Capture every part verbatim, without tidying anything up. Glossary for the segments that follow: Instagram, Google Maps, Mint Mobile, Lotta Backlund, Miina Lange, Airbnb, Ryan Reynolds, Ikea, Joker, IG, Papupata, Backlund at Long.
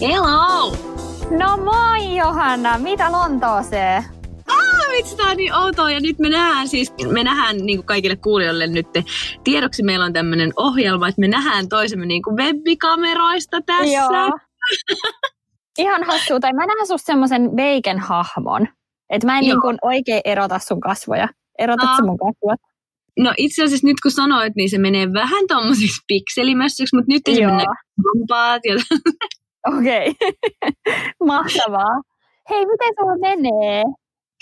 Hello! No moi Johanna, mitä Lontooseen? Aa, vitsi, tää on niin outoa ja nyt me nähdään siis, me nähdään niinku kaikille kuulijoille nyt tiedoksi meillä on tämmönen ohjelma, että me nähdään toisemme niinku webbikameroista tässä. Joo. Ihan hassua, tai mä nähdään susta semmosen veiken hahmon, että mä en niinku oikein erota sun kasvoja. Erotat no. sä mun kasvot? No itse asiassa nyt kun sanoit, niin se menee vähän tommosiksi pikselimässyksi, mutta nyt ei mennä kampaat ja okei, mahtavaa. Hei, miten sulla menee?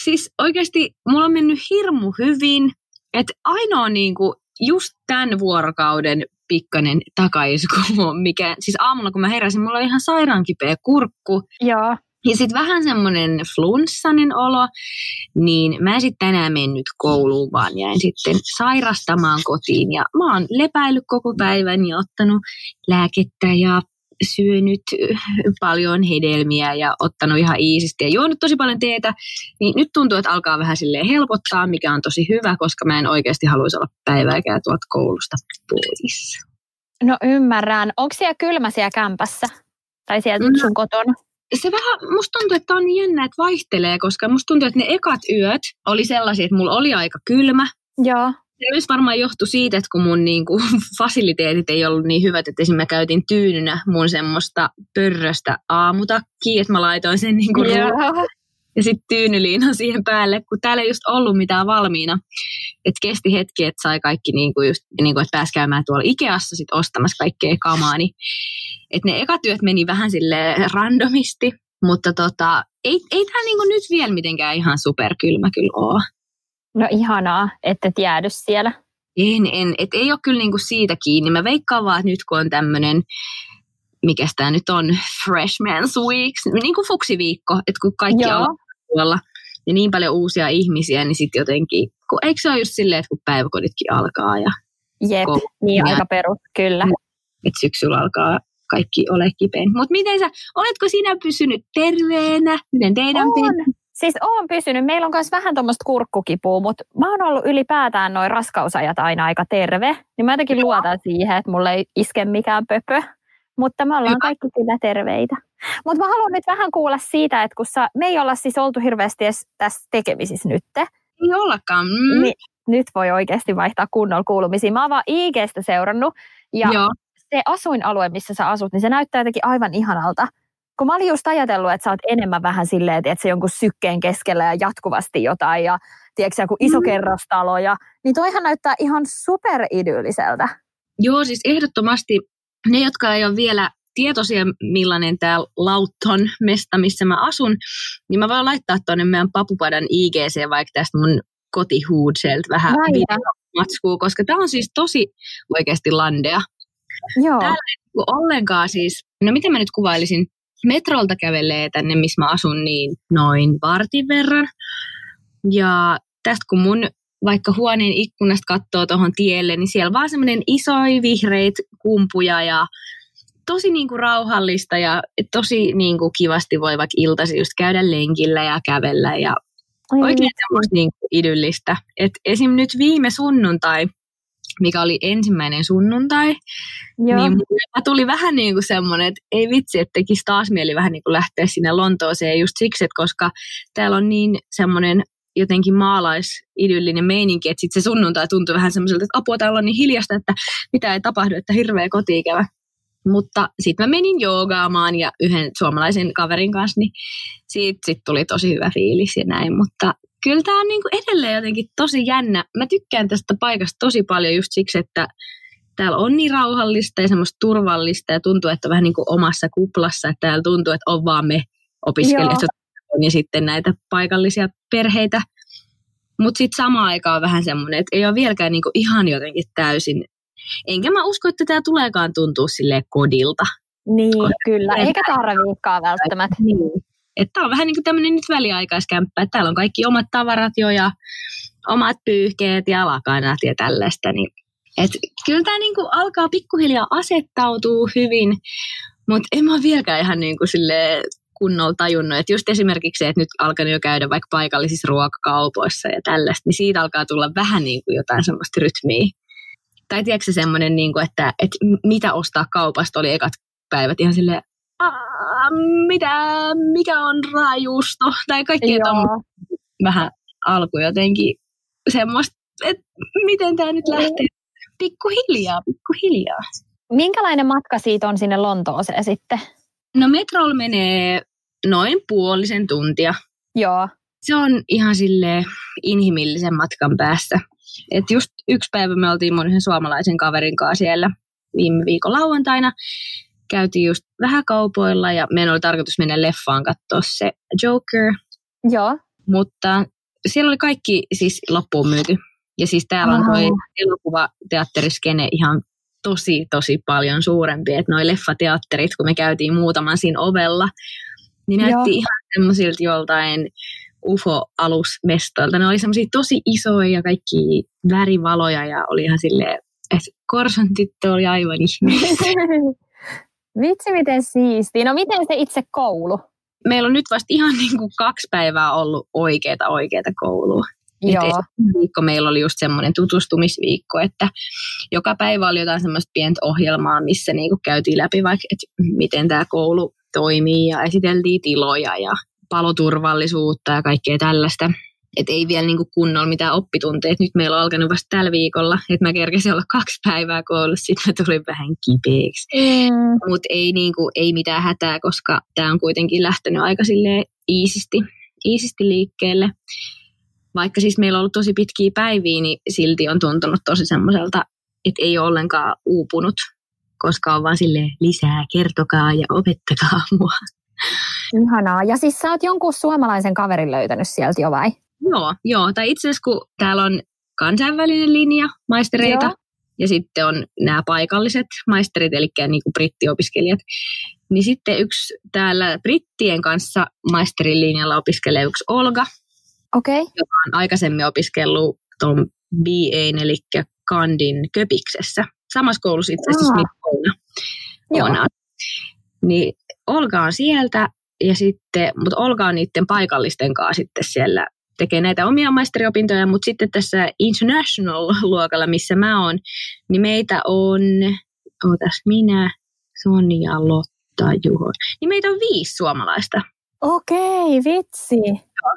Siis oikeasti mulla on mennyt hirmu hyvin, että ainoa niinku just tämän vuorokauden pikkainen takaisku, mikä siis aamulla kun mä heräsin, mulla oli ihan sairaan kipeä kurkku. Joo. Ja sitten vähän semmoinen flunssainen olo, niin mä en sitten tänään mennyt kouluun, vaan jäin sitten sairastamaan kotiin. Ja mä oon lepäillyt koko päivän ja ottanut lääkettä ja syönyt paljon hedelmiä ja ottanut ihan iisisti ja juonut tosi paljon teetä, niin nyt tuntuu, että alkaa vähän silleen helpottaa, mikä on tosi hyvä, koska mä en oikeasti haluaisi olla päivääkään tuolta koulusta pois. No ymmärrän. Onko siellä kylmä siellä kämpässä? Tai siellä no, sun kotona? Se vähän, musta tuntuu, että on jännä, että vaihtelee, koska musta tuntuu, että ne ekat yöt oli sellaisia, että mulla oli aika kylmä. Joo. Se myös varmaan johtui siitä, että kun mun niinku fasiliteetit ei ollut niin hyvät, että esimerkiksi mä käytin tyynynä mun semmoista pörröstä aamutakkiin, että mä laitoin sen niinku ruoan ja sitten tyynyliinan siihen päälle, kun täällä ei just ollut mitään valmiina. Et kesti hetki, että sai kaikki niinku just, niinku, että pääsi käymään tuolla Ikeassa sit ostamassa kaikkea kamaa. Niin, et ne ekatyöt meni vähän silleen randomisti, mutta tota, ei, ei tää niinku nyt vielä mitenkään ihan superkylmä kyllä ole. No ihanaa, että et jäädy siellä. En, en. Et ei ole kyllä niinku siitä kiinni. Mä veikkaan vaan, että nyt kun on tämmöinen, mikäs tää nyt on, freshman's weeks, niin kuin fuksiviikko, että kun kaikki Joo. alkaa tuolla ja niin paljon uusia ihmisiä, niin sitten jotenkin, kun eikö se ole just silleen, että kun päiväkoditkin alkaa ja Jep, koulun, niin ja aika perus, kyllä. Että syksyllä alkaa kaikki ole kipein. Mutta miten sä, oletko sinä pysynyt terveenä? Miten teidän on. Siis oon pysynyt. Meillä on myös vähän tuommoista kurkkukipua, mutta mä oon ollut ylipäätään noin raskausajat aina aika terve. Niin mä jotenkin luotan siihen, että mulle ei iske mikään pöpö. Mutta me ollaan kaikki kyllä terveitä. Mutta mä haluan nyt vähän kuulla siitä, että kun sä, me ei olla siis oltu hirveästi edes tässä tekemisissä nyt. Ei ollakaan. Mm. Niin, nyt voi oikeasti vaihtaa kunnolla kuulumisia. Mä oon vaan I G:stä seurannut. Ja Joo. se asuinalue, missä sä asut, niin se näyttää jotenkin aivan ihanalta. Kun mä olin just ajatellut, että sä oot enemmän vähän silleen, että se jonkun sykkeen keskellä ja jatkuvasti jotain ja tiedätkö joku iso kerrostalo ja niin toihan näyttää ihan superidylliseltä. Joo, siis ehdottomasti ne, jotka ei ole vielä tietoisia, millainen tää Lauton mesta, missä mä asun, niin mä voin laittaa tuonne meidän Papupadan I G:seen vaikka tästä mun kotihuudselta vähän videomatskuu, koska tää on siis tosi oikeasti landea. Joo. Täällä ei ollenkaan siis, no miten mä nyt kuvailisin, metrolta kävelee tänne, missä mä asun, niin noin vartin verran. Ja tästä kun mun vaikka huoneen ikkunasta katsoo tuohon tielle, niin siellä vaan semmoinen isoja vihreitä kumpuja ja tosi niinku rauhallista ja tosi niinku kivasti voi vaikka iltasi just käydä lenkillä ja kävellä ja Ai oikein semmoista niinku idyllistä. Et esim. Nyt viime sunnuntai, mikä oli ensimmäinen sunnuntai, Joo. niin mulla tuli vähän niin kuin semmoinen, että ei vitsi, että tekisi taas mieli vähän niin kuin lähteä sinne Lontooseen just siksi, että koska täällä on niin semmoinen jotenkin maalaisidyllinen meininki, että sitten se sunnuntai tuntui vähän semmoiselta, että apua täällä on niin hiljasta, että mitä ei tapahdu, että hirveä kotiikävä. Mutta sitten mä menin joogaamaan ja yhden suomalaisen kaverin kanssa, niin siitä sit tuli tosi hyvä fiilis ja näin, mutta kyllä tämä on niinku edelleen jotenkin tosi jännä. Mä tykkään tästä paikasta tosi paljon just siksi, että täällä on niin rauhallista ja semmoista turvallista ja tuntuu, että on vähän niin kuin omassa kuplassa. Täällä tuntuu, että on vaan me opiskelijat, ja sitten näitä paikallisia perheitä. Mutta sitten samaan aikaan vähän semmoinen, että ei ole vieläkään niinku ihan jotenkin täysin. Enkä mä usko, että tämä tuleekaan tuntua silleen kodilta. Niin, kodilta. Kyllä. Eikä tarviikaan välttämättä. Niin. Tämä on vähän niin kuin tämmöinen nyt väliaikaiskämppä. Täällä on kaikki omat tavarat jo ja omat pyyhkeet ja lakanat ja tällaista. Niin. Et kyllä tämä niinku alkaa pikkuhiljaa asettautua hyvin, mutta en mä vieläkään ihan niin kuin silleen kunnolla tajunnut, että just esimerkiksi se, että nyt alkanut jo käydä vaikka paikallisissa ruokakaupoissa ja tällaista, niin siitä alkaa tulla vähän niin kuin jotain semmoista rytmiä. Tai tiedätkö se semmoinen, niin kuin, että, että mitä ostaa kaupasta, oli ekat päivät ihan silleen, mitä, mikä on raajuusto, tai kaikkea tuolla vähän alku jotenkin semmoista, että miten tämä nyt lähtee pikkuhiljaa, pikkuhiljaa. Minkälainen matka siitä on sinne Lontooseen sitten? No metrolla menee noin puolisen tuntia. Joo. Se on ihan silleen inhimillisen matkan päässä. Et just yksi päivä me oltiin mun yhden suomalaisen kaverin kanssa siellä viime viikon lauantaina. Käytiin just vähän kaupoilla ja meidän oli tarkoitus mennä leffaan katsoa se Joker. Joo. Mutta siellä oli kaikki siis loppuun myyty. Ja siis täällä on toi elokuvateatteriskene ihan tosi, tosi paljon suurempi. Että noi leffateatterit, kun me käytiin muutaman siinä ovella, niin näytti ihan semmoisilta joltain U F O-alusmestoilta. Ne oli semmoisia tosi isoja ja kaikki värivaloja ja oli ihan silleen, että Korson tyttö oli aivan ihmeessä. Vitsi, miten siistiä. No miten se itse koulu? Meillä on nyt vasta ihan niin kuin kaksi päivää ollut oikeata, oikeata koulua. Viikko meillä oli just semmoinen tutustumisviikko, että joka päivä oli jotain semmoista pientä ohjelmaa, missä niinku käytiin läpi vaikka, että miten tämä koulu toimii ja esiteltiin tiloja ja paloturvallisuutta ja kaikkea tällaista. Että ei vielä niinku kunnolla mitään oppitunteja. Nyt meillä on alkanut vasta tällä viikolla, että mä kerkesin olla kaksi päivää koulussa, sitten mä tulin vähän kipeäksi. Mm. Mutta ei, niinku, ei mitään hätää, koska tämä on kuitenkin lähtenyt aika silleen iisisti, iisisti liikkeelle. Vaikka siis meillä on ollut tosi pitkiä päiviä, niin silti on tuntunut tosi semmoiselta, että ei ole ollenkaan uupunut, koska on vaan silleen lisää, kertokaa ja opettakaa mua. Ihanaa. Ja siis sä oot jonkun suomalaisen kaverin löytänyt sieltä jo vai? Joo, joo. Tai itse asiassa kun täällä on kansainvälinen linja maistereita joo. ja sitten on nämä paikalliset maisterit, eli niin kuin brittiopiskelijat, niin sitten yksi täällä brittien kanssa maisterin linjalla opiskelee yksi Olga. Okay. Joka on aikaisemmin opiskellut tuon B A:n, eli Kandin Köpiksessä. Samassa koulussa itse asiassa Miina. Niin Olga on sieltä, ja sitten, mutta Olga on niiden paikallisten kanssa sitten siellä. Tekee näitä omia maisteriopintoja, mutta sitten tässä international-luokalla, missä mä oon, niin meitä on, ootas minä, Sonja, Lotta, Juho, niin meitä on viisi suomalaista. Okei, vitsi. Joo.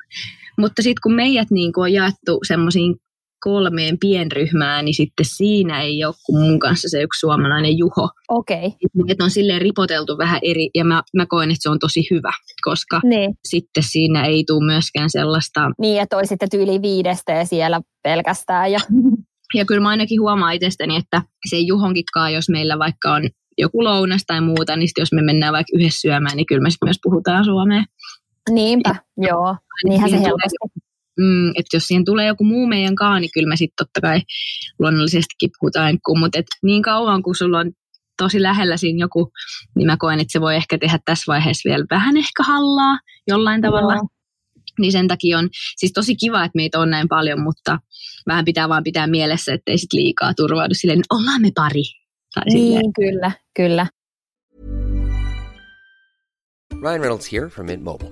Mutta sitten kun meidät niin kun on jaettu semmoisiin kolmeen pienryhmään, niin sitten siinä ei ole kuin mun kanssa se yksi suomalainen Juho. Okei. Okay. Meidät on silleen ripoteltu vähän eri, ja mä, mä koen, että se on tosi hyvä, koska niin. Sitten siinä ei tule myöskään sellaista. Niin, että toi sitten tyyli viidestä siellä pelkästään. Ja, ja kyllä mä ainakin huomaan itsestäni, että se Juhonkinkaan, jos meillä vaikka on joku lounas tai muuta, niin jos me mennään vaikka yhdessä syömään, niin kyllä me sitten myös puhutaan suomea. Niinpä, ja, joo. Niinhän se helposti. Mm, että jos siihen tulee joku muu meidän kaa, niin kyllä me sitten totta kai luonnollisestikin puhutaan. Mutta niin kauan, kun sulla on tosi lähellä siinä joku, niin mä koen, että se voi ehkä tehdä tässä vaiheessa vielä vähän ehkä hallaa jollain tavalla. Joo. Niin sen takia on siis tosi kiva, että meitä on näin paljon, mutta vähän pitää vaan pitää mielessä, ettei sitten liikaa turvaudu silleen, että ollaan me pari. Tai niin, silleen. Kyllä, kyllä. Ryan Reynolds here from Mint Mobile.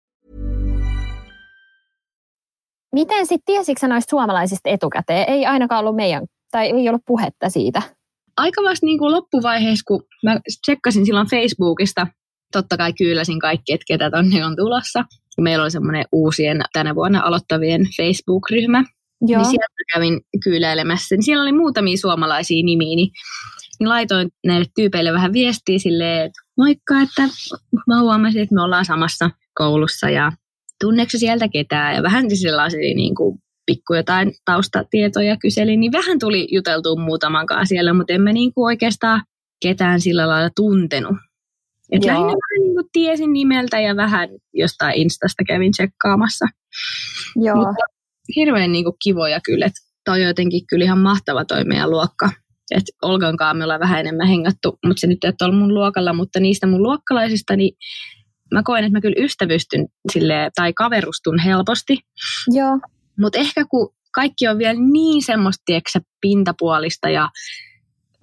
Miten sitten tiesitkö noista suomalaisista etukäteen? Ei ainakaan ollut meidän, tai ei ollut puhetta siitä. Aika vasta niin kuin loppuvaiheessa, kun mä tsekkasin silloin Facebookista, totta kai kyyläsin kaikki, että ketä tonne on tulossa. Meillä oli semmoinen uusien tänä vuonna aloittavien Facebook-ryhmä, Joo. niin sieltä kävin kyyläilemässä. Siellä oli muutamia suomalaisia nimiä, niin, niin laitoin näille tyypeille vähän viestiä silleen, että moikka, että mä huomasin, että me ollaan samassa koulussa ja tunneeko sieltä ketään? Ja vähän sellaisia niin kuin pikku jotain taustatietoja kyselin, niin vähän tuli juteltua muutamankaan siellä, mutta en mä niin kuin oikeastaan ketään sillä lailla tuntenut. Et lähinnä vähän niin kuin tiesin nimeltä ja vähän jostain Instasta kävin tsekkaamassa. Joo. Mutta hirveän niin kuin kivoja kyllä. Et toi on jotenkin kyllä ihan mahtava toi meidän luokka. Et Olgankaan me ollaan vähän enemmän hengattu, mutta se nyt ei ole mun luokalla, mutta niistä mun luokkalaisista niin mä koen, että mä kyllä ystävystyn silleen, tai kaverustun helposti, mutta ehkä kun kaikki on vielä niin semmoista, tiedätkö, pintapuolista ja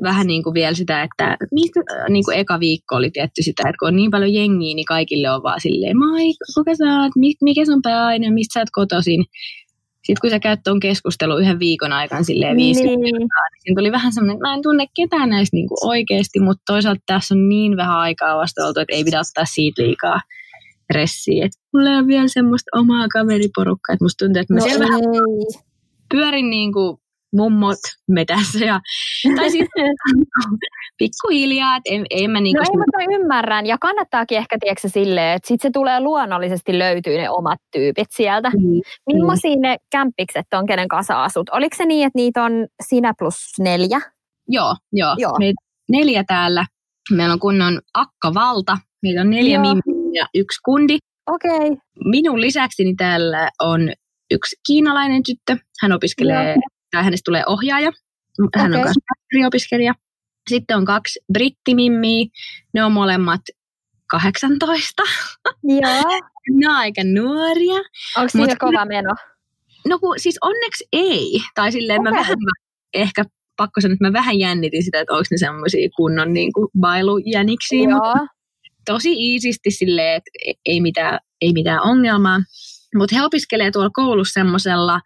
vähän niin kuin vielä sitä, että niin kuin eka viikko oli tietty sitä, että kun on niin paljon jengiä, niin kaikille on vaan silleen, moi, kuka sä oot, mikä sun pääaine, mistä sä oot kotoisin. Sitten kun sä käyt tuon keskustelun yhden viikon aikana silleen viisi niin. kertaa, niin tuli vähän semmoinen, että mä en tunne ketään näistä niin kuin oikeasti, mutta toisaalta tässä on niin vähän aikaa vasta oltu, että ei pidä ottaa siitä liikaa stressiä. Et mulla on vielä semmoista omaa kaveriporukkaa, että musta tuntuu, että mä no siellä vähän pyörin niin kuin mummot metässä ja, tai siis pikkuhiljaa, että en, en mä niin kuin... No ei mä toi ymmärrän, ja kannattaakin ehkä, tiedätkö, silleen, että sit se tulee luonnollisesti löytyy ne omat tyypit sieltä. Mm. Millaisia mm. ne kämppikset on, kenen kanssa asut? Oliko se niin, että niitä on sinä plus neljä? Joo, joo. joo. Meitä neljä täällä. Meillä on kunnon akkavalta. Meillä on neljä mimmiä ja yksi kundi. Okei. Okay. Minun lisäkseni täällä on yksi kiinalainen tyttö. Hän opiskelee... Joo. Tai hänestä tulee ohjaaja. Hän okay. on myös opiskelija. Sitten on kaksi brittimimmiä. Ne on molemmat kahdeksantoista. Joo. Ne on aika nuoria. Onko siinä kova meno? No kun, siis onneksi ei. Tai silleen okay. mä vähän, ehkä pakko sanoa, että mä vähän jännitin sitä, että onko ne semmoisia kunnon niin kuin bailujäniksiä. Joo. Tosi iisisti silleen, että ei mitään, ei mitään ongelmaa. Mutta he opiskelee tuolla koulussa semmoisella,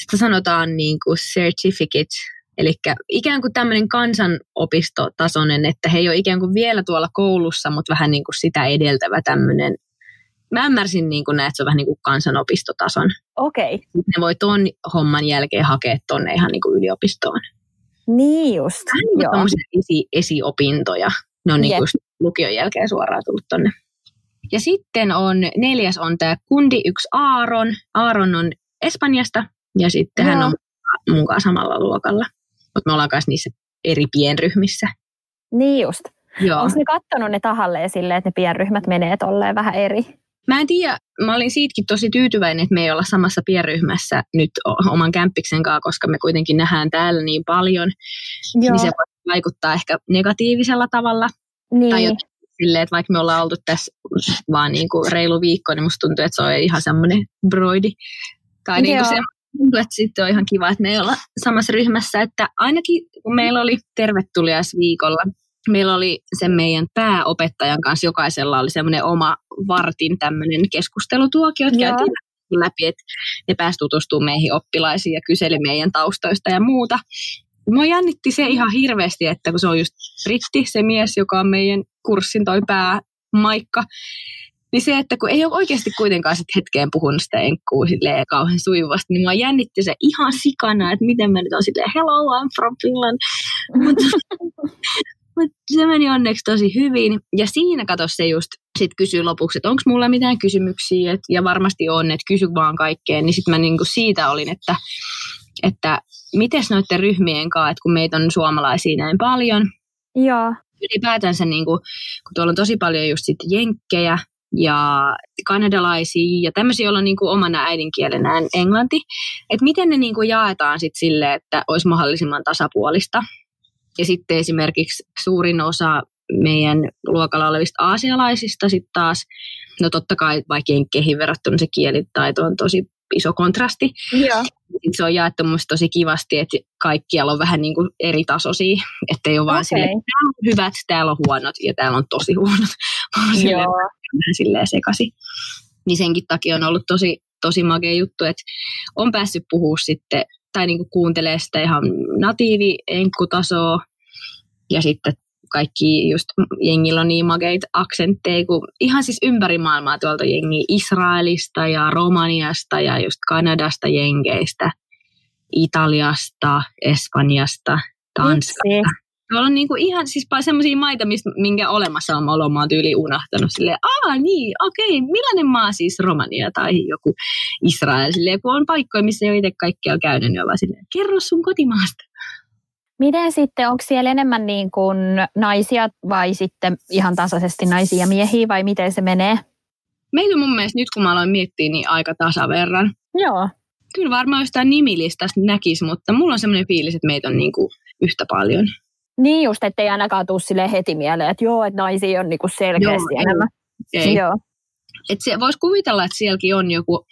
sitä sanotaan niin kuin certificate, eli ikään kuin tämmöinen kansanopistotasoinen, että he ei ole ikään kuin vielä tuolla koulussa, mutta vähän niin kuin sitä edeltävä tämmöinen. Mä ymmärsin niin kuin näin, että se on vähän niin kuin kansanopistotason. Okei. Okay. Ne voi ton homman jälkeen hakea tonne ihan niin kuin yliopistoon. Niin just. Niin joo. Tommoisia esi- esiopintoja. Ne on niin kuin lukion jälkeen suoraan tullut tonne. Ja sitten on, neljäs on tämä kundi, yksi Aaron. Aaron on Espanjasta ja sitten Joo. hän on mukaan samalla luokalla. Mutta me ollaan kanssa niissä eri pienryhmissä. Niin just. Onko ne kattonut ne tahalleen silleen, että ne pienryhmät menee tolleen vähän eri? Mä en tiedä. Mä olin siitäkin tosi tyytyväinen, että me ei olla samassa pienryhmässä nyt oman kämppiksen kanssa, koska me kuitenkin nähdään täällä niin paljon. Joo. Niin se vaikuttaa ehkä negatiivisella tavalla. Niin. Tai jotenkin. Silleen, että vaikka me ollaan oltu tässä vaan niin kuin reilu viikko, niin musta tuntuu, että se on ihan semmoinen broidi. Tai niin kuin se tuntuu, että sitten on ihan kiva, että me ei olla samassa ryhmässä. Että ainakin kun meillä oli tervetuliaisviikolla, meillä oli sen meidän pääopettajan kanssa, jokaisella oli semmoinen oma vartin tämmöinen keskustelutuokio, että käytiin läpi, että ne pääsi tutustumaan meihin oppilaisiin ja kyseli meidän taustoista ja muuta. Mua jännitti se ihan hirveästi, että kun se on just britti, se mies, joka on meidän kurssin toi päämaikka, niin se, että kun ei ole oikeasti kuitenkaan sit hetkeen puhunut sitä enkkuu silleen kauhean sujuvasti, niin mua jännitti se ihan sikana, että miten mä nyt on silleen, hello, I'm from Finland. Mutta mut se meni onneksi tosi hyvin. Ja siinä katos se just sit kysyi lopuksi, että onko mulla mitään kysymyksiä, et, ja varmasti on, että kysy vaan kaikkeen. Niin sit mä niinku siitä olin, että... että mites noiden ryhmien kanssa, että kun meitä on suomalaisia näin paljon. Joo. Ylipäätänsä, niin kuin, kun tuolla on tosi paljon just sit jenkkejä ja kanadalaisia ja tämmöisiä, joilla on niin kuin omana äidinkielenään englanti. Että miten ne niin kuin jaetaan sitten silleen, että olisi mahdollisimman tasapuolista. Ja sitten esimerkiksi suurin osa meidän luokalla olevista aasialaisista sitten taas, no totta kai vaikka jenkkeihin verrattuna se kielitaito on tosi iso kontrasti. Joo. Se on jaettu musta tosi kivasti, että kaikkialla on vähän niin kuin eri tasoisia, ettei ole vaan okay. Silleen, että täällä on hyvät, täällä on huonot ja täällä on tosi huonot. Silleen, silleen sekaisin. Niin senkin takia on ollut tosi, tosi makea juttu, että on päässyt puhua sitten, tai niin kuin kuuntelee sitä ihan natiivi-enkkutasoa ja sitten kaikki just jengillä on niin makeita aksentteja, kun ihan siis ympäri maailmaa tuolta jengiä Israelista ja Romaniasta ja just Kanadasta, jenkeistä, Italiasta, Espanjasta, Tanskasta. Tuolla on niinku ihan siis semmoisia maita, minkä olemassa on olomaan tyyli unohtanut. Silleen, aa niin, okei, millainen maa siis Romania tai joku Israel? Silleen, kun on paikkoja, missä ei ole itse kaikkialla käynyt, niin on vaan silleen, kerro sun kotimaasta. Miten sitten, onko siellä enemmän niin kuin naisia vai sitten ihan tasaisesti naisia ja miehiä vai miten se menee? Meillä mun mielestä nyt kun mä aloin miettiä, niin aika tasaverran. Joo. Kyllä varmaan jostain nimilistasta näkisi, mutta mulla on semmoinen fiilis, että meitä on niin kuin yhtä paljon. Niin just, ettei ainakaan tule silleen heti mieleen, että joo, että naisia on niin kuin selkeästi joo, enemmän. Ei. Joo. Et se, vois kuvitella, että sielläkin on joku,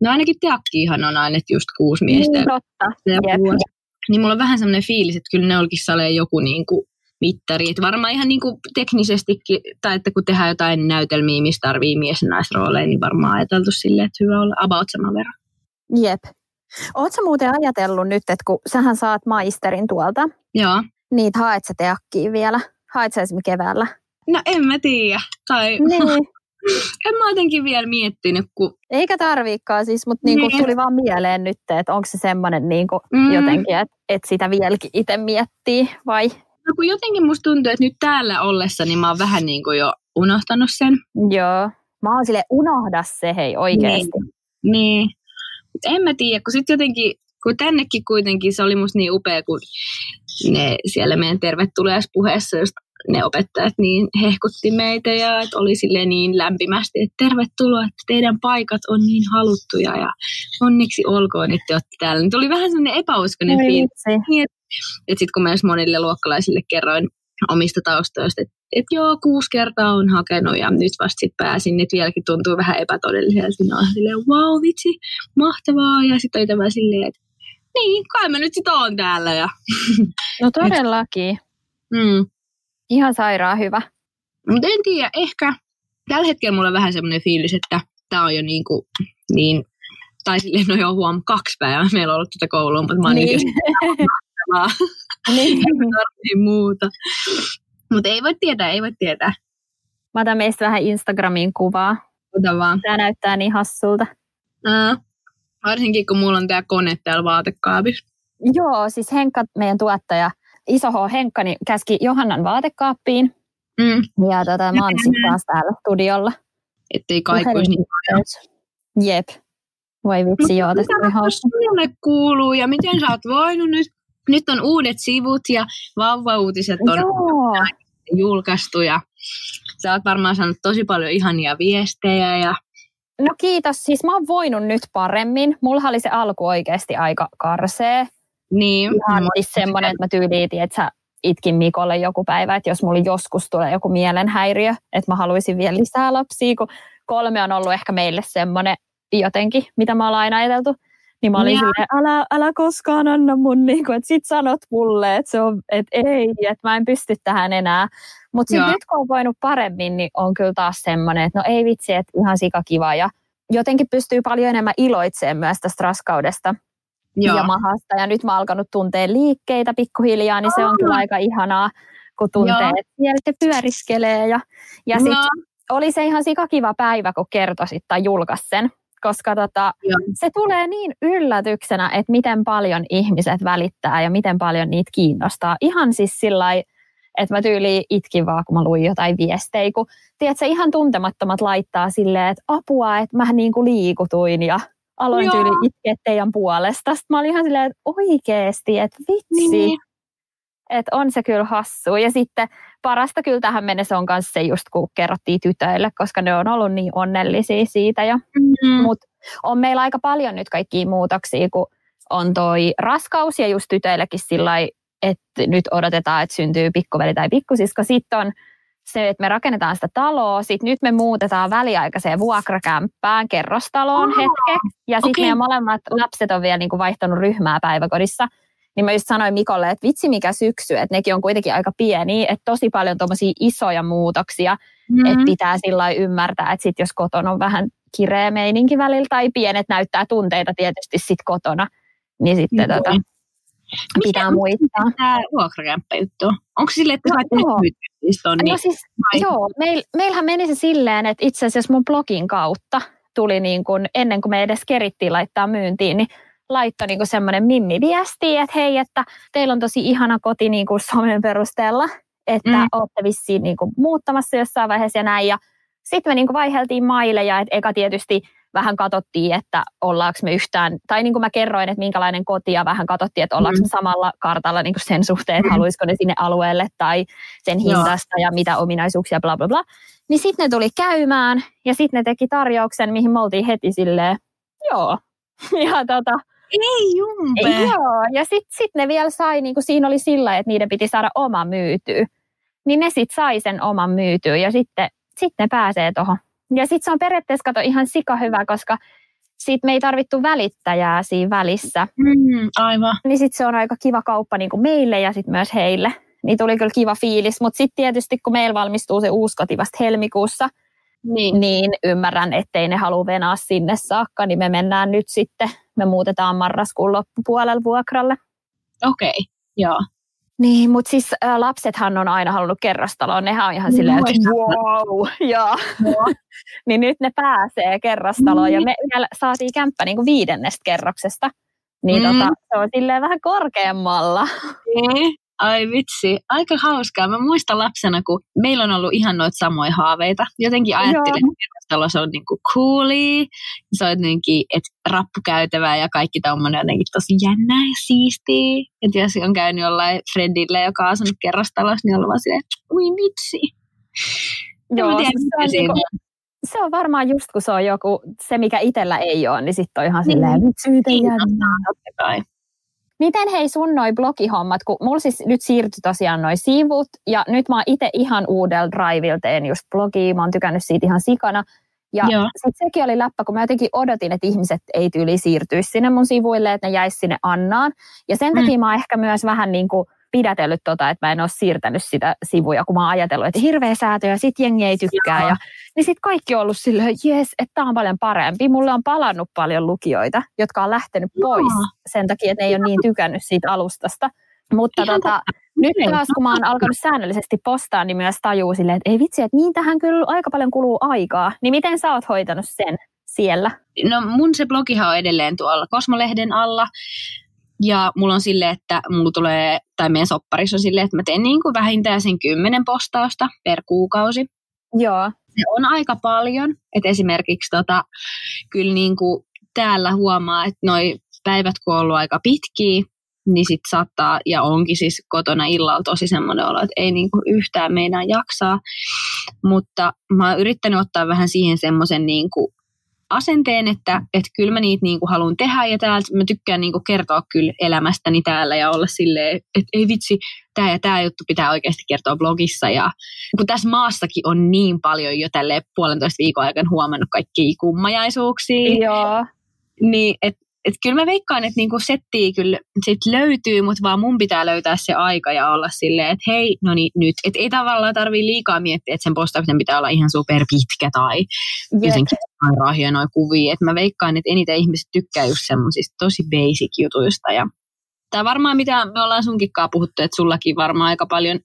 no ainakin teakkiihan on aina, että just kuusi miestä. Niin, totta. Niin mulla on vähän semmoinen fiilis, että kyllä ne olikin salee joku niin kuin mittari. Että varmaan ihan niin kuin teknisestikin, tai että kun tehdään jotain näytelmiä, missä tarvii mies- ja naisrooleja, niin varmaan ajateltu silleen, että hyvä olla about saman verran. Jep. Ootko sä muuten ajatellut nyt, että kun sähän saat maisterin tuolta, joo. Niin haet sä teakkiin vielä? Haet sä esimerkiksi keväällä? No en mä tiedä. Tai... Niin. En mä jotenkin vielä miettinyt, kun... Eikä tarviikaan siis, mutta niin kuin tuli vaan mieleen nyt, että onko se semmoinen niin kuin mm. jotenkin, että, että sitä vieläkin itse miettii vai... No kun jotenkin musta tuntuu, että nyt täällä ollessa, niin mä oon vähän niin kuin jo unohtanut sen. Joo. Mä oon silleen, unohda se hei oikeasti. Niin. niin. En mä tiedä, kun sit jotenkin, kun tännekin kuitenkin se oli musta niin upea, kun ne siellä meidän tervetuliaispuheessa just... Ne opettajat niin hehkutti meitä ja että oli silleen niin lämpimästi, että tervetuloa, että teidän paikat on niin haluttuja ja onneksi olkoon, että te olette täällä. Tuli vähän sellainen epäuskoinen fiilis. Että sitten kun mä myös monille luokkalaisille kerroin omista taustoista, että et joo, kuusi kertaa on hakenut ja nyt vasta sitten pääsin, että vieläkin tuntuu vähän epätodelliselta. No silleen, wow, vitsi, mahtavaa ja sitten oli tämä silleen, että niin, kai mä nyt sitten oon täällä. Ja. No todellakin. Mm. Ihan sairaan hyvä. Mutta en tiedä, ehkä tällä hetkellä mulla on vähän semmoinen fiilis, että tämä on jo niin kuin, niin, tai silleen no joo huom, kaksi päivää meillä on ollut tätä koulua, mutta mä oon niin. Niin. Ei muuta. Mutta ei voi tietää, ei voi tietää. Mä otan meistä vähän Instagramiin kuvaa. Ota vaan. Tää näyttää niin hassulta. Aa, varsinkin kun mulla on tää kone täällä vaatekaapissa. Joo, siis Henkka, meidän tuottaja, Iso H. Henkka niin käski Johannan vaatekaappiin mm. ja tota, mä oon sitten taas täällä studiolla. Ettei kaikuisi niin paljon. Jep. Voi vitsi, joo, tästä on hauska. Mitä kuuluu ja miten sä oot voinut nyt? Nyt on uudet sivut ja vauvauutiset on joo. Julkaistu ja sä oot varmaan saanut tosi paljon ihania viestejä. Ja... No kiitos, siis mä oon voinut nyt paremmin. Mulla oli se alku oikeasti aika karsee. Niin. Ihan siis semmoinen, että mä tyyliitin, että sä itkin Mikolle joku päivä, että jos mulla joskus tulee joku mielenhäiriö, että mä haluaisin vielä lisää lapsia, kun kolme on ollut ehkä meille semmoinen jotenkin, mitä mä oon aina ajateltu. Niin mä olin silleen, älä, älä koskaan anna mun, niin kun, että sit sanot mulle, että, se on, että ei, että mä en pysty tähän enää. Mutta sitten nyt kun on voinut paremmin, niin on kyllä taas semmoinen, että no ei vitsi, että ihan sikakiva. Ja jotenkin pystyy paljon enemmän iloitsemaan myös tästä raskaudesta. Joo. Ja mahasta. Ja nyt mä oon alkanut tuntea liikkeitä pikkuhiljaa, niin se on kyllä aika ihanaa, kun tuntee, joo. Että siellä se pyöriskelee. Ja, ja sit oli se ihan sikakiva päivä, kun kertoisit tai julkaisi sen, koska tota, se tulee niin yllätyksenä, että miten paljon ihmiset välittää ja miten paljon niitä kiinnostaa. Ihan siis sillai, että mä tyyliin itkin vaan, kun mä luin jotain viestejä, kun tiedätkö, ihan tuntemattomat laittaa silleen, että apua, että mä niin kuin liikutuin ja... Aloin joo. Tyyli itkeä teidän puolesta. Sitten mä olin ihan silleen, että oikeesti, että vitsi. Niin. Että on se kyllä hassua. Ja sitten parasta kyllä tähän mennessä on myös se just, kun kerrottiin tytöille, koska ne on ollut niin onnellisia siitä. Mm-hmm. Mutta on meillä aika paljon nyt kaikkia muutoksia, kun on toi raskaus ja just tytöillekin sillä lailla, että nyt odotetaan, että syntyy pikkuveli tai pikkusisko. Sitten on se, että me rakennetaan sitä taloa, sitten nyt me muutetaan väliaikaiseen vuokrakämppään kerrostaloon oh, hetkeksi, ja sitten okay. meidän molemmat lapset on vielä niin kuin vaihtanut ryhmää päiväkodissa, niin mä just sanoin Mikolle, että vitsi mikä syksy, että nekin on kuitenkin aika pieniä, että tosi paljon tommosia isoja muutoksia, mm-hmm. että pitää sillä lailla ymmärtää, että sit jos kotona on vähän kireä meininki välillä, tai pienet näyttää tunteita tietysti sit kotona, niin sitten mm-hmm. tota... Pitää mikä muistaa. Mikä tämä vuokrakämppäjuttu? Onko silleen, että sä no, no, niin? no siis, joo, meil, meillähän meni se silleen, että itse asiassa mun blogin kautta tuli niin kuin, ennen kuin me edes kerittiin laittaa myyntiin, niin laittoi niin semmoinen mimmi-viesti, että hei, että teillä on tosi ihana koti niin kuin somen perusteella, että mm. olette vissiin niin kuin muuttamassa jossain vaiheessa ja näin. Ja sitten me niin kuin vaiheltiin maileja, että eka tietysti vähän katsottiin, että ollaanko me yhtään, tai niin kuin mä kerroin, että minkälainen koti, ja vähän katsottiin, että ollaanko mm. me samalla kartalla niin kuin sen suhteen, että haluaisiko ne sinne alueelle, tai sen hintasta, ja mitä ominaisuuksia, bla bla bla. Niin sitten ne tuli käymään, ja sitten ne teki tarjouksen, mihin me oltiin heti silleen, joo. Ja tota, ei jumpe. Joo, ja sitten sit ne vielä sai, niin kuin siinä oli sillä, että niiden piti saada oma myytyy. Niin ne sitten sai sen oman myytyy, ja sitten sit ne pääsee tuohon. Ja sitten se on periaatteessa, kato, ihan sika hyvä, koska siitä me ei tarvittu välittäjää siinä välissä. Mm, aivan. Niin sitten se on aika kiva kauppa niin kuin meille ja sitten myös heille. Niin tuli kyllä kiva fiilis, mutta sitten tietysti kun meillä valmistuu se uusi koti vasta helmikuussa, niin, niin ymmärrän, ettei ne halua venaa sinne saakka, niin me mennään nyt sitten, me muutetaan marraskuun loppupuolella vuokralle. Okei, okay, joo. Niin, mutta siis ä, lapsethan on aina halunnut kerrostaloon. Nehän on ihan silleen, että wow, joo. Niin nyt ne pääsee kerrostaloon mm. ja me vielä saatiin kämppä niin kuin viidennestä kerroksesta. Niin mm. tota, se on silleen vähän korkeammalla. Mm. Ai vitsi, aika hauskaa. Mä muistan lapsena, kun meillä on ollut ihan noita samoja haaveita. Jotenkin ajattelin, että kerrostalo se on niinku coolia, se on jotenkin et rappukäytävää ja kaikki tommoinen jotenkin tosi jännää ja siistiä. Että jos on käynyt jollain friendille, joka on asunut kerrostalossa, niin on vaan silleen, että ui vitsi. Joo, tiedän, se, on niinku, se on varmaan just kun se on joku, se mikä itsellä ei ole, niin sitten on ihan silleen niin, syytä jännää. Miten hei sun noi blogihommat, kun mulla siis nyt siirtyi tosiaan noi sivut, ja nyt mä oon itse ihan uudella driveilla teen just blogia, mä oon tykännyt siitä ihan sikana. Ja sit sekin oli läppä, kun mä jotenkin odotin, että ihmiset ei tyyli siirtyisi sinne mun sivuille, että ne jäisi sinne Annaan. Ja sen mm. takia mä oon ehkä myös vähän niin kuin pidätellyt tota, että mä en oo siirtänyt sitä sivuja, kun mä oon ajatellut, että hirveä säätö ja sit jengi ei tykkää. Ja, niin sit kaikki on ollut silleen, jes, että tää on paljon parempi. Mulle on palannut paljon lukijoita, jotka on lähtenyt pois Jaa. sen takia, että ne ei ole niin tykännyt siitä alustasta. Mutta tota, nyt taas kun mä oon alkanut säännöllisesti postaa, niin myös tajuu silleen, että ei vitsi, että niin tähän kyllä aika paljon kuluu aikaa. Niin miten sä oot hoitanut sen siellä? No mun se blogihan on edelleen tuolla Kosmolehden alla. Ja mulla on silleen, että mulla tulee, tai meidän sopparissa on silleen, että mä teen niin kuin vähintään sen kymmenen postausta per kuukausi. Joo. Se on aika paljon, että esimerkiksi tota, kyllä niin kuin täällä huomaa, että noi päivät kun on ollut aika pitkiä, niin sit saattaa, ja onkin siis kotona illalla tosi semmoinen olo, että ei niin kuin yhtään meinaa jaksaa. Mutta mä oon yrittänyt ottaa vähän siihen semmoisen niin kuin asenteen, että, että kyllä mä niitä niinku haluan tehdä ja täältä mä tykkään niinku kertoa kyllä elämästäni täällä ja olla silleen, että ei vitsi, tämä ja tämä juttu pitää oikeasti kertoa blogissa. Ja kun tässä maassakin on niin paljon jo tälleen puolentoista viikon aikana huomannut kaikkia kummajaisuuksia, Joo. niin että et kyllä mä veikkaan, että niinku settiä kyllä sit löytyy, mutta vaan mun pitää löytää se aika ja olla silleen, että hei, no niin nyt. Että ei tavallaan tarvii liikaa miettiä, että sen postauksen pitää olla ihan superpitkä tai jotenkin sairaan hienoja kuvia. Että mä veikkaan, että eniten ihmiset tykkää just semmoisista tosi basic jutuista. Ja tää varmaan mitä me ollaan sunkinkaan puhuttu, että sullakin varmaan aika paljon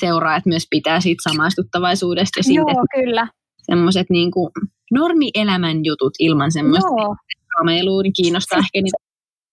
seuraa, että myös pitää siitä samaistuttavaisuudesta. Ja siitä, Joo, kyllä. Semmoiset niinku normielämän jutut ilman semmoista. Joo. Kameiluun, niin kiinnostaa ehkä niitä.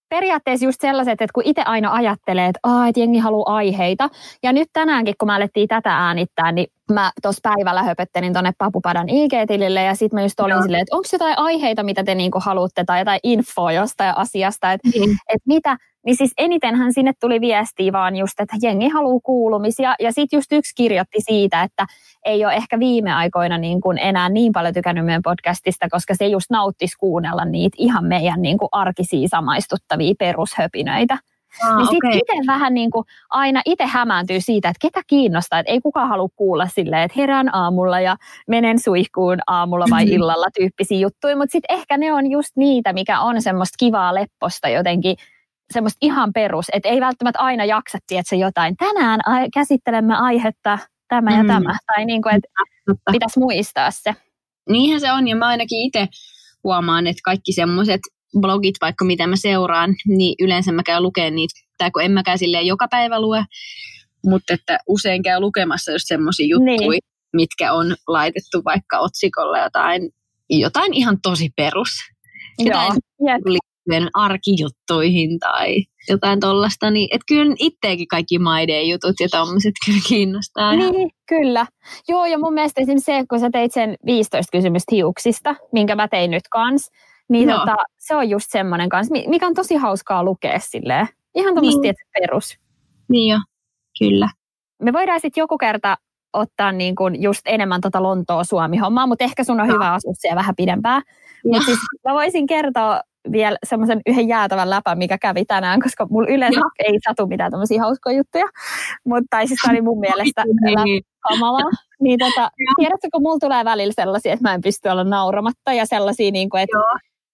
Periaatteessa just sellaiset, että kun itse aina ajattelee, että, aah, että jengi haluaa aiheita. Ja nyt tänäänkin, kun mä alettiin tätä äänittää, niin mä tuossa päivällä höpöttelin tuonne Papupadan I G-tilille. Ja sitten mä just olin silleen, että onko jotain aiheita, mitä te niinku haluatte, tai jotain infoa jostain asiasta. Että mm. et mitä, niin siis enitenhän sinne tuli viestiä vaan just, että jengi haluaa kuulumisia. Ja sitten just yksi kirjoitti siitä, että ei ole ehkä viime aikoina niin kuin enää niin paljon tykännyt meidän podcastista, koska se just nauttisi kuunnella niitä ihan meidän niin kuin arkisia samaistuttavia perushöpinöitä. Ah, niin sitten okay. Itse vähän niin kuin aina itse hämääntyy siitä, että ketä kiinnostaa. Että ei kukaan halua kuulla silleen, että herään aamulla ja menen suihkuun aamulla vai illalla tyyppisiä juttuja. Mutta sitten ehkä ne on just niitä, mikä on semmoista kivaa lepposta jotenkin. Semmoista ihan perus, että ei välttämättä aina jaksa tietää jotain. Tänään ai- käsittelemme aihetta tämä ja mm. tämä. Tai niin kuin, että pitäisi muistaa se. Niinhän se on, ja mä ainakin itse huomaan, että kaikki semmoiset blogit, vaikka mitä mä seuraan, niin yleensä mä käyn lukemaan niitä, tai kun en mäkään silleen joka päivä lue, mutta että usein käy lukemassa just semmoisia juttuja, niin. mitkä on laitettu vaikka otsikolla jotain, jotain ihan tosi perus. Jotain liittyen arkijuttuihin tai jotain tollaista, niin että kyllä itteekin kaikki maiden jutut ja tommoset kyllä kiinnostaa. Niin, kyllä. Joo, ja mun mielestä esimerkiksi se, kun sä teit sen viisitoista kysymystä hiuksista, minkä mä tein nyt kans, niin no. tota, se on just semmoinen kanssa, mikä on tosi hauskaa lukea silleen. Ihan tommoista niin. perus. Niin jo, kyllä. Me voidaan sitten joku kerta ottaa niin kun just enemmän tota Lontoa-Suomi-hommaa, mutta ehkä sun on no. hyvä asua siellä vähän pidempään. No. Mutta siis mä voisin kertoa vielä semmoisen yhden jäätävän läpän, mikä kävi tänään, koska mulla yleensä no. ei satu mitään tämmöisiä hauskoja juttuja. Mutta siis tämä oli mun mielestä kamalaa. Niin tota, tiedätkö, kun mulla tulee välillä sellaisia, että mä en pysty olla nauramatta ja sellaisia, niin kuin, että Joo.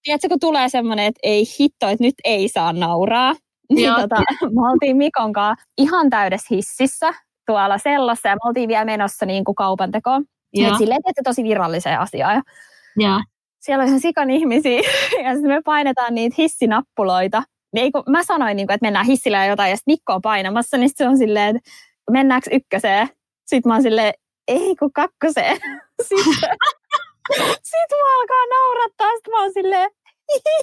tiedätkö, kun tulee semmoinen, että ei hitto, että nyt ei saa nauraa. Niin tota, me oltiin Mikon kanssa ihan täydessä hississä tuolla sellossa ja me oltiin vielä menossa niin kuin kaupantekoon. Ja silleen tietysti tosi viralliseen asiaan. Ja. Siellä on ihan sikan ihmisiä ja sitten me painetaan niitä hissinappuloita. Niin kun mä sanoin, niin kuin, että mennään hissillä ja jotain ja sitten Mikko on painamassa, niin se on silleen, että mennäänkö ykköseen? Sitten mä oon silleen, ei kun kakkoseen. Sitten, sitten mä alkaa naurattaa, sitten mä oon silleen, sitten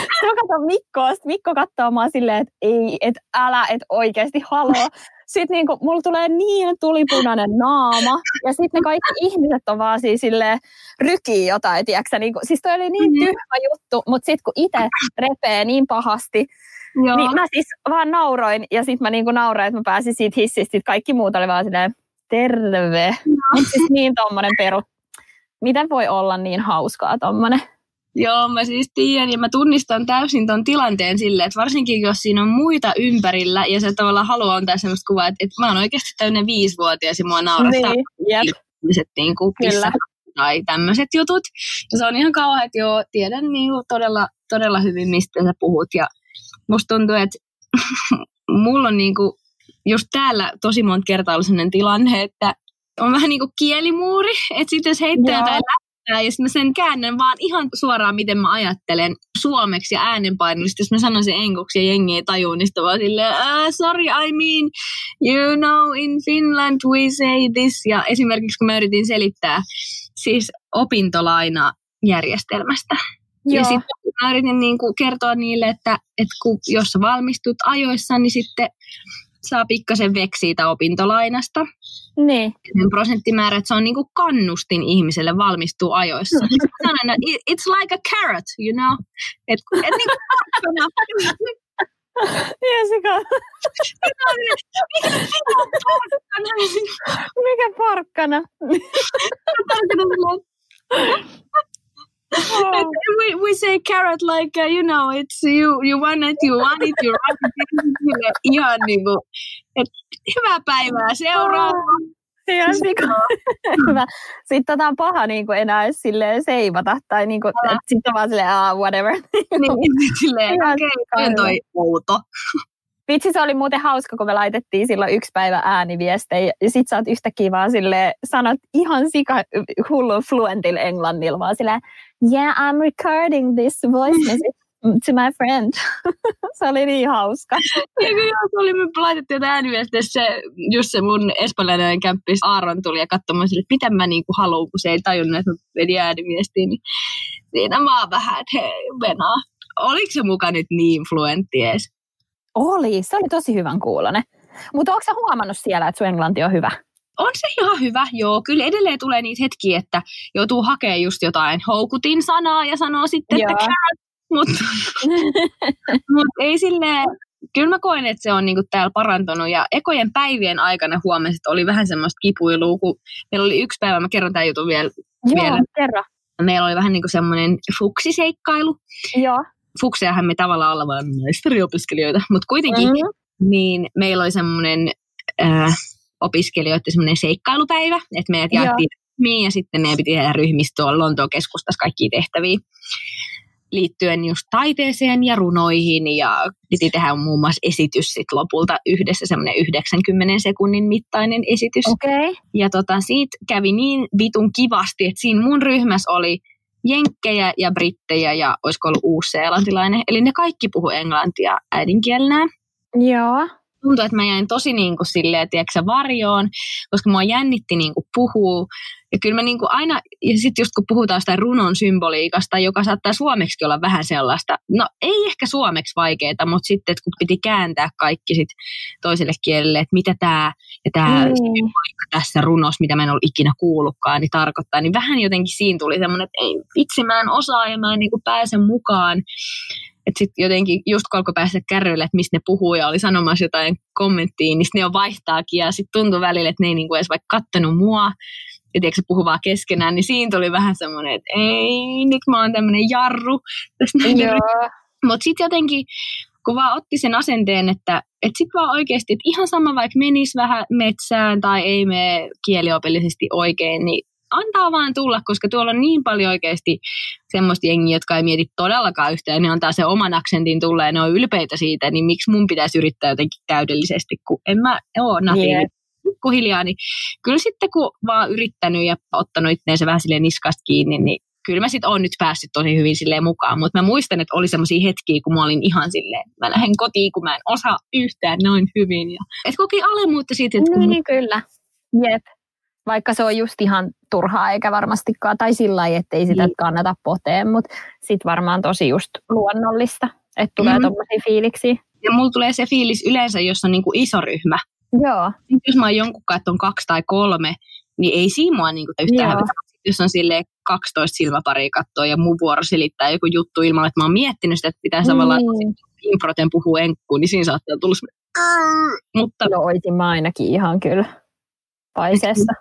mä katson Mikkoa, sitten Mikko katsoo mä oon silleen, että ei, että älä, et oikeasti halua. Sitten niinku, mulla tulee niin tulipunainen naama, ja sitten ne kaikki ihmiset on vaan siis silleen rykii jotain, tiiäksä. Niinku, siis toi oli niin tyhmä juttu, mutta sitten kun itse repee niin pahasti, Joo. niin mä siis vaan nauroin, ja sitten mä niinku nauroin, että mä pääsin siitä hissistä, sit kaikki muut oli vaan silleen, terve. No. Siis niin tommonen peru. Miten voi olla niin hauskaa tommonen? Joo, mä siis tiedän ja mä tunnistan täysin ton tilanteen silleen, että varsinkin jos siinä on muita ympärillä ja se tavallaan haluaa antaa semmoista kuvaa, että, että mä oon oikeasti täynnä viisivuotias ja mua naurastaa niin, ihmiset niin kissa tai tämmöiset jutut. Ja se on ihan kauhean, että joo, tiedän niin todella, todella hyvin, mistä sä puhut. Ja musta tuntuu, että mulla on niinku just täällä tosi monta kertaa ollut sellainen tilanne, että on vähän niin kuin kielimuuri, että sitten jos heittää tai lähtää, ja sitten mä sen käännän vaan ihan suoraan, miten mä ajattelen suomeksi ja äänenpainollisesti, jos mä sanon sen englanniksi ja jengi ei tajuu, niin sitten vaan silleen, uh, sorry, I mean, you know, in Finland we say this. Ja esimerkiksi kun mä yritin selittää siis opintolainajärjestelmästä. Joo. Ja sitten mä yritin niin kuin kertoa niille, että, että kun, jos sä valmistut ajoissa, niin sitten saa pikkasen veksiitä opintolainasta. Niin. Sen prosenttimäärä, että se on niin kuin kannustin ihmiselle valmistuu ajoissa. It's like a carrot, you know? Et, et niin kuin Jessica. Mikä porkkana? Oh. We, we say carrot like, uh, you know, it's you, you want it, you want it, you want it. Ihan niin kuin, että hyvää päivää, seuraava. Ihan hyvä. Sitten tota on paha niin kuin enää silleen seivata, tai niin kuin, että sitten vaan silleen, ah, whatever. Niin, silleen, okei, toi outo. Vitsi, se oli muuten hauska, kun me laitettiin silloin yksi päivä ääniviestejä, ja sit sä oot yhtäkkiä vaan silleen, sanot ihan sika hullun fluentilla englannilla, vaan silleen, yeah, I'm recording this voice message to my friend. Se oli niin hauska. Ja kyllä, se oli, me laitettiin ääniviestejä, se, just se mun espanjalainen kämppi Aaron tuli ja katsomaan sille, että mitä mä niinku haluun, kun se ei tajunnut, että mä vedin ääniviestiin, niin siinä mä oon vähän, että hei, venaa. Oliko se muka nyt niin fluentti ees? Oli, se oli tosi hyvän kuuloinen. Mutta ootko sä huomannut siellä, että sun englanti on hyvä? On se ihan hyvä, joo. Kyllä edelleen tulee niitä hetkiä, että joutuu hakemaan just jotain houkutin sanaa ja sanoo sitten, joo. että carrot. Mutta mut ei silleen, kyllä mä koen, että se on niinku täällä parantunut. Ja ekojen päivien aikana huomasin, että oli vähän semmoista kipuilua, kun meillä oli yksi päivä, mä kerron tämän jutun vielä. Joo, vielä. Kerro. Meillä oli vähän niinku semmoinen fuksiseikkailu. Joo. fukseahan me tavallaan ollaan vaan maisteriopiskelijoita, mutta kuitenkin mm-hmm. niin meillä oli semmoinen äh, opiskelijoiden semmoinen seikkailupäivä, että meidät jaettiin ryhmiin ja sitten meidän piti tehdä ryhmissä tuolla Lontoon keskustassa kaikkia tehtäviä liittyen just taiteeseen ja runoihin ja piti tehdä muun muassa esitys sit lopulta yhdessä semmoinen yhdeksänkymmenen sekunnin mittainen esitys. Okay. Ja tota, siitä kävi niin vitun kivasti, että siinä mun ryhmässä oli jenkkejä ja brittejä ja olisiko ollut uusseelantilainen. Eli ne kaikki puhu englantia äidinkielenään. Joo. Tuntuu, että mä jäin tosi niin kuin silleen, tiedätkö, varjoon, koska mua jännitti niin kuin puhua. Ja kyllä mä niin kuin aina, ja sitten just kun puhutaan sitä runon symboliikasta, joka saattaa suomeksi olla vähän sellaista, no ei ehkä suomeksi vaikeaa, mutta sitten kun piti kääntää kaikki sit toiselle kielelle, että mitä tämä ja tämä mm. symboliikka tässä runossa, mitä mä en ollut ikinä kuullutkaan, niin tarkoittaa, niin vähän jotenkin siinä tuli semmoinen, että ei vitsi, mä en osaa ja mä en niin kuin pääse mukaan. Että sitten jotenkin just kun alkoi päästä kärryille, että mistä ne puhuu ja oli sanomassa jotain kommenttiin, niin sitten ne jo vaihtaakin. Ja sitten tuntui välillä, että ne ei niinku edes vaikka kattonut mua. Ja tiedätkö, puhu vaan keskenään. Niin siinä tuli vähän semmoinen, että ei, nyt mä oon tämmöinen jarru. Mutta sitten jotenkin, kun vaan otti sen asenteen, että et sitten vaan oikeasti, että ihan sama vaikka menisi vähän metsään tai ei mene kieliopillisesti oikein, niin antaa vaan tulla, koska tuolla on niin paljon oikeasti semmoista jengiä, jotka ei mieti todellakaan yhtään. Ne antaa sen oman aksentin tulla ja ne on ylpeitä siitä, niin miksi mun pitäisi yrittää jotenkin täydellisesti, kun en mä ole natiivi pikkuhiljaa. Niin kyllä sitten kun vaan yrittänyt ja ottanut itseensä vähän silleen niskasta kiinni, niin kyllä mä sitten oon nyt päässyt tosi hyvin silleen mukaan. Mutta mä muistan, että oli semmoisia hetkiä, kun mä olin ihan silleen, mä lähden kotiin, kun mä en osaa yhtään noin hyvin. Ja et koki alemuutta siitä. Että niin, kun... kyllä. Jep. Vaikka se on just ihan turhaa eikä varmastikaan, tai sillä lailla, ettei sitä kannata potee, mutta sitten varmaan tosi just luonnollista, että tulee mm-hmm. tommosia fiiliksiä. Ja mulla tulee se fiilis yleensä, jos on niinku iso ryhmä. Joo. Jos mä oon jonkunkaan, että on kaksi tai kolme, niin ei siinä mua niinku yhtään hävetä. Jos on silleen kaksitoista silmäparia kattoa ja mun vuoro selittää joku juttu ilman, että mä oon miettinyt sitä, että pitää mm. tavallaan improten puhua enkkuun, niin siinä saattaa tulla semmoinen. Mutta... No oisin mä ainakin ihan kyllä paiseessa.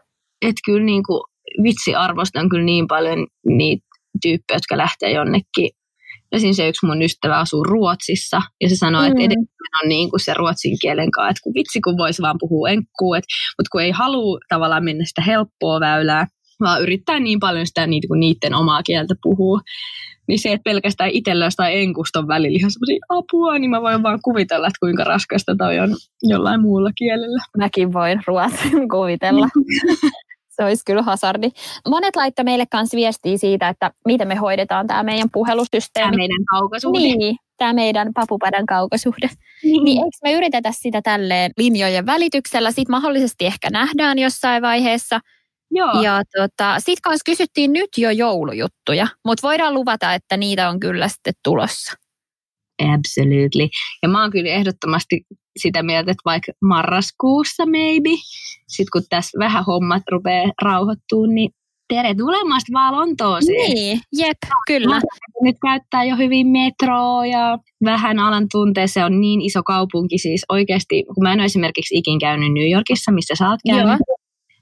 Että kyllä niin kuin, vitsi, arvostan kyllä niin paljon niitä tyyppejä, jotka lähtee jonnekin. Ja siinä se yksi mun ystävä asuu Ruotsissa ja se sanoi, mm. että edelleen on niin kuin se ruotsin kielen kanssa. Että kun vitsi, kun voisi vaan puhua enkkuu. Mutta kun ei halua tavallaan mennä sitä helppoa väylää, vaan yrittää niin paljon sitä niitä, kun niiden omaa kieltä puhuu. Niin se, että pelkästään itsellä tai enkuston välillä ihan semmoisia apua, niin mä voin vaan kuvitella, että kuinka raskasta toi on jollain muulla kielellä. Mäkin voin ruotsin kuvitella. Se olisi kyllä hazardi. Monet laittoi meille kanssa viestiä siitä, että miten me hoidetaan tämä meidän puhelusysteemi. Tämä meidän kaukosuhde. Niin, tämä meidän Papupadan kaukosuhde. Niin, niin eikö me yritetä sitä tälleen linjojen välityksellä? Sitten mahdollisesti ehkä nähdään jossain vaiheessa. Joo. Ja tota, sit kanssa kysyttiin nyt jo joulujuttuja, mutta voidaan luvata, että niitä on kyllä sitten tulossa. Absolutely. Ja mä oon kyllä ehdottomasti sitä mieltä, että vaikka marraskuussa maybe, sit kun tässä vähän hommat rupeaa rauhoittua, niin tervetuloa vaan Lontooseen. Niin, jep, kyllä. Nyt käyttää jo hyvin metroa ja vähän alan tuntea, se on niin iso kaupunki siis oikeasti, kun mä en ole esimerkiksi ikin käynyt New Yorkissa, missä sä oot käynyt. Joo.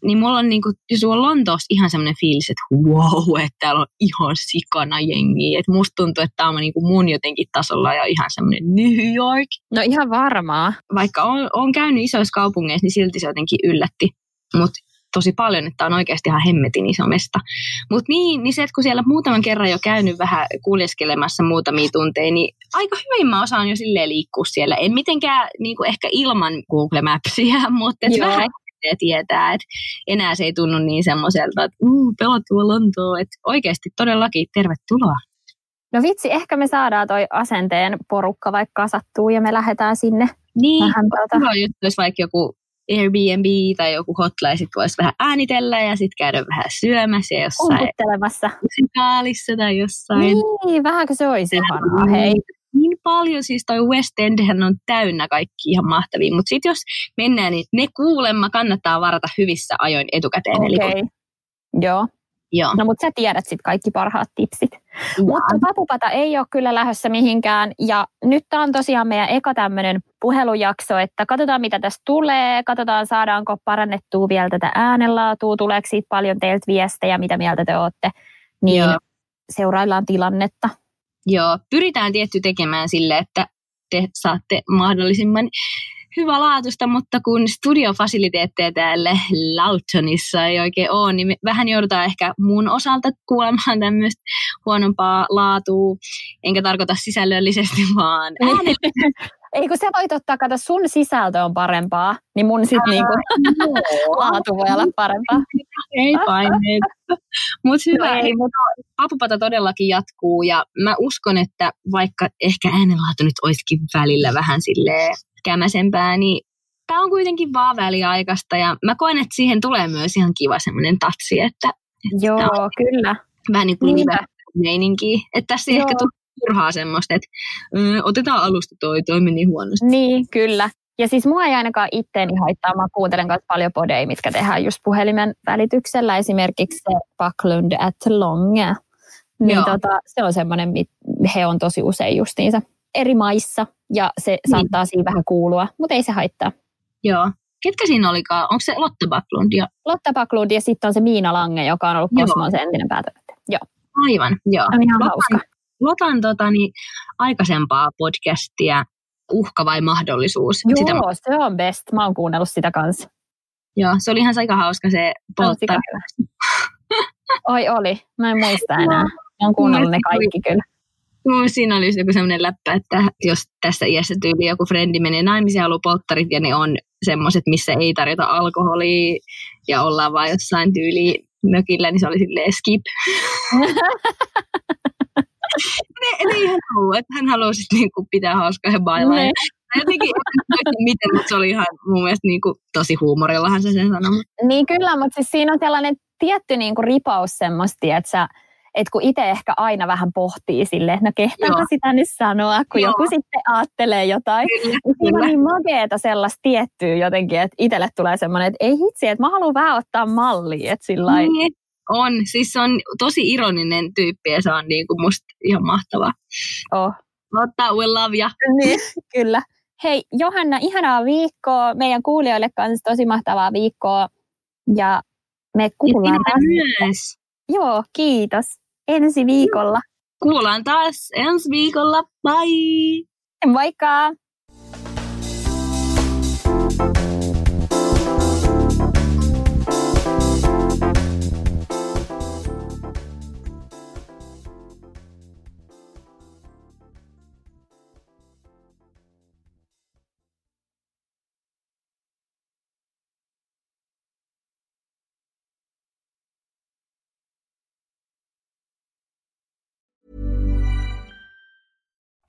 Niin mulla on niinku, sulla on Lontoossa ihan semmoinen fiilis, että wow, että täällä on ihan sikana jengiä. Että musta tuntuu, että tää on niinku mun jotenkin tasolla ja ihan semmoinen New York. No ihan varmaa. Vaikka on, on käynyt isoissa kaupungeissa, niin silti se jotenkin yllätti mut tosi paljon, että tää on oikeasti ihan hemmetin iso mesta. Mut niin, niin se, että kun siellä muutaman kerran jo käynyt vähän kuljeskelemassa muutamia tunteja, niin aika hyvin mä osaan jo silleen liikkua siellä. En mitenkään niinku ehkä ilman Google Mapsia, mutta vähän... ja tietää, että enää se ei tunnu niin semmoiselta, että uh, pelottua Lontoa, että oikeasti todellakin tervetuloa. No vitsi, ehkä me saadaan toi asenteen porukka vaikka kasattuu ja me lähdetään sinne. Niin, tuota... jos vaikka joku Airbnb tai joku hotline, sit voisi vähän äänitellä ja sit käydä vähän syömässä ja jossain. Umputtelemassa. Musikaalissa tai jossain. Niin, vähänkö se olisi ihanaa, hei. Niin paljon, siis toi West Endhän on täynnä kaikki ihan mahtavia, mutta sitten jos mennään, niin ne kuulemma kannattaa varata hyvissä ajoin etukäteen. Okei, okay. Eli... joo. Joo. No mutta sä tiedät sitten kaikki parhaat tipsit. Jaa. Mutta Papupata ei ole kyllä lähdössä mihinkään ja nyt tää on tosiaan meidän eka tämmöinen puhelujakso, että katsotaan mitä tästä tulee, katsotaan saadaanko parannettua vielä tätä äänenlaatua, tuleeko siitä paljon teiltä viestejä, mitä mieltä te ootte, niin Jaa. Seuraillaan tilannetta. Joo, pyritään tietty tekemään sille, että te saatte mahdollisimman hyvälaatuista, mutta kun studiofasiliteetteja täällä Lautonissa ei oikein ole, niin vähän joudutaan ehkä mun osalta kuulemaan tämmöistä huonompaa laatua. Enkä tarkoita sisällöllisesti, vaan äänellisesti. Ei kun sä voit ottaa, kato, sun sisältö on parempaa, niin mun sit niinku laatu voi olla parempaa. Ei paineet. Mut hyvä, ei, mutta Papupata todellakin jatkuu ja mä uskon, että vaikka ehkä äänenlaatu nyt olisikin välillä vähän silleen kämäsempää, niin tää on kuitenkin vaan väliaikaista ja mä koen, että siihen tulee myös ihan kiva semmonen tatsi, että, että joo, on kyllä. Vähän niin kuin meininkiä, että tässä ehkä tulee turhaa semmoista, että ö, otetaan alusta toi, toi meni huonosti. Niin, kyllä. Ja siis mua ei ainakaan itteeni haittaa. Mä kuuntelen myös paljon podeja, mitkä tehdään just puhelimen välityksellä. Esimerkiksi se Backlund at Long. Niin tota, se on semmoinen, he on tosi usein justiinsa eri maissa. Ja se niin saattaa siinä vähän kuulua, mutta ei se haittaa. Joo. Ketkä siinä olikaan? Onko se Lotta Backlund? Ja... Lotta Backlund ja sitten on se Miina Lange, joka on ollut Kosmon se entinen päätöntö. Joo. Aivan, joo. On ihan hauska. Lotan tota, niin, aikaisempaa podcastia, Uhka vai mahdollisuus? Joo, sitä... se on best. Mä oon kuunnellut sitä kanssa. Joo, se oli ihan aika hauska se polttaa. Oi oli, mä en muista enää. Mä oon kuunnellut ne kaikki kyllä. No, siinä oli joku sellainen läppä, että jos tässä iässä tyyli joku frendi menee naimisiin ja haluaa polttarit ja ne on semmoiset, missä ei tarjota alkoholia ja ollaan vaan jossain tyyli mökillä, niin se oli silleen skip. Ne, ne ei hän halua, että hän haluaa sitten niinku pitää hauskaa ja bailaa. Ne. Ja jotenkin, miten, mutta se oli ihan mun mielestä niinku, tosi huumorillahan se sen sanoi. Niin kyllä, mutta siis siinä on tällainen tietty niinku ripaus semmoista, että sä, et kun itse ehkä aina vähän pohtii silleen, että no kehtaanko joo sitä nyt sanoa, kun joo joku sitten aattelee jotain. Kyllä, niin siinä on niin mageeta sellaista tiettyä jotenkin, että itselle tulee semmoinen, että ei hitsi, että mä haluan vähän ottaa mallia, että sillä lailla. Niin. On, siis se on tosi ironinen tyyppi ja se on niinku musta ihan mahtavaa. Oh. Lotta, we love ya. Niin, kyllä. Hei Johanna, ihanaa viikkoa. Meidän kuulijoille kanssa tosi mahtavaa viikkoa. Ja me kuullaan ja taas. Myös. Joo, kiitos. Ensi viikolla. Kuullaan taas ensi viikolla. Bye! Moikka!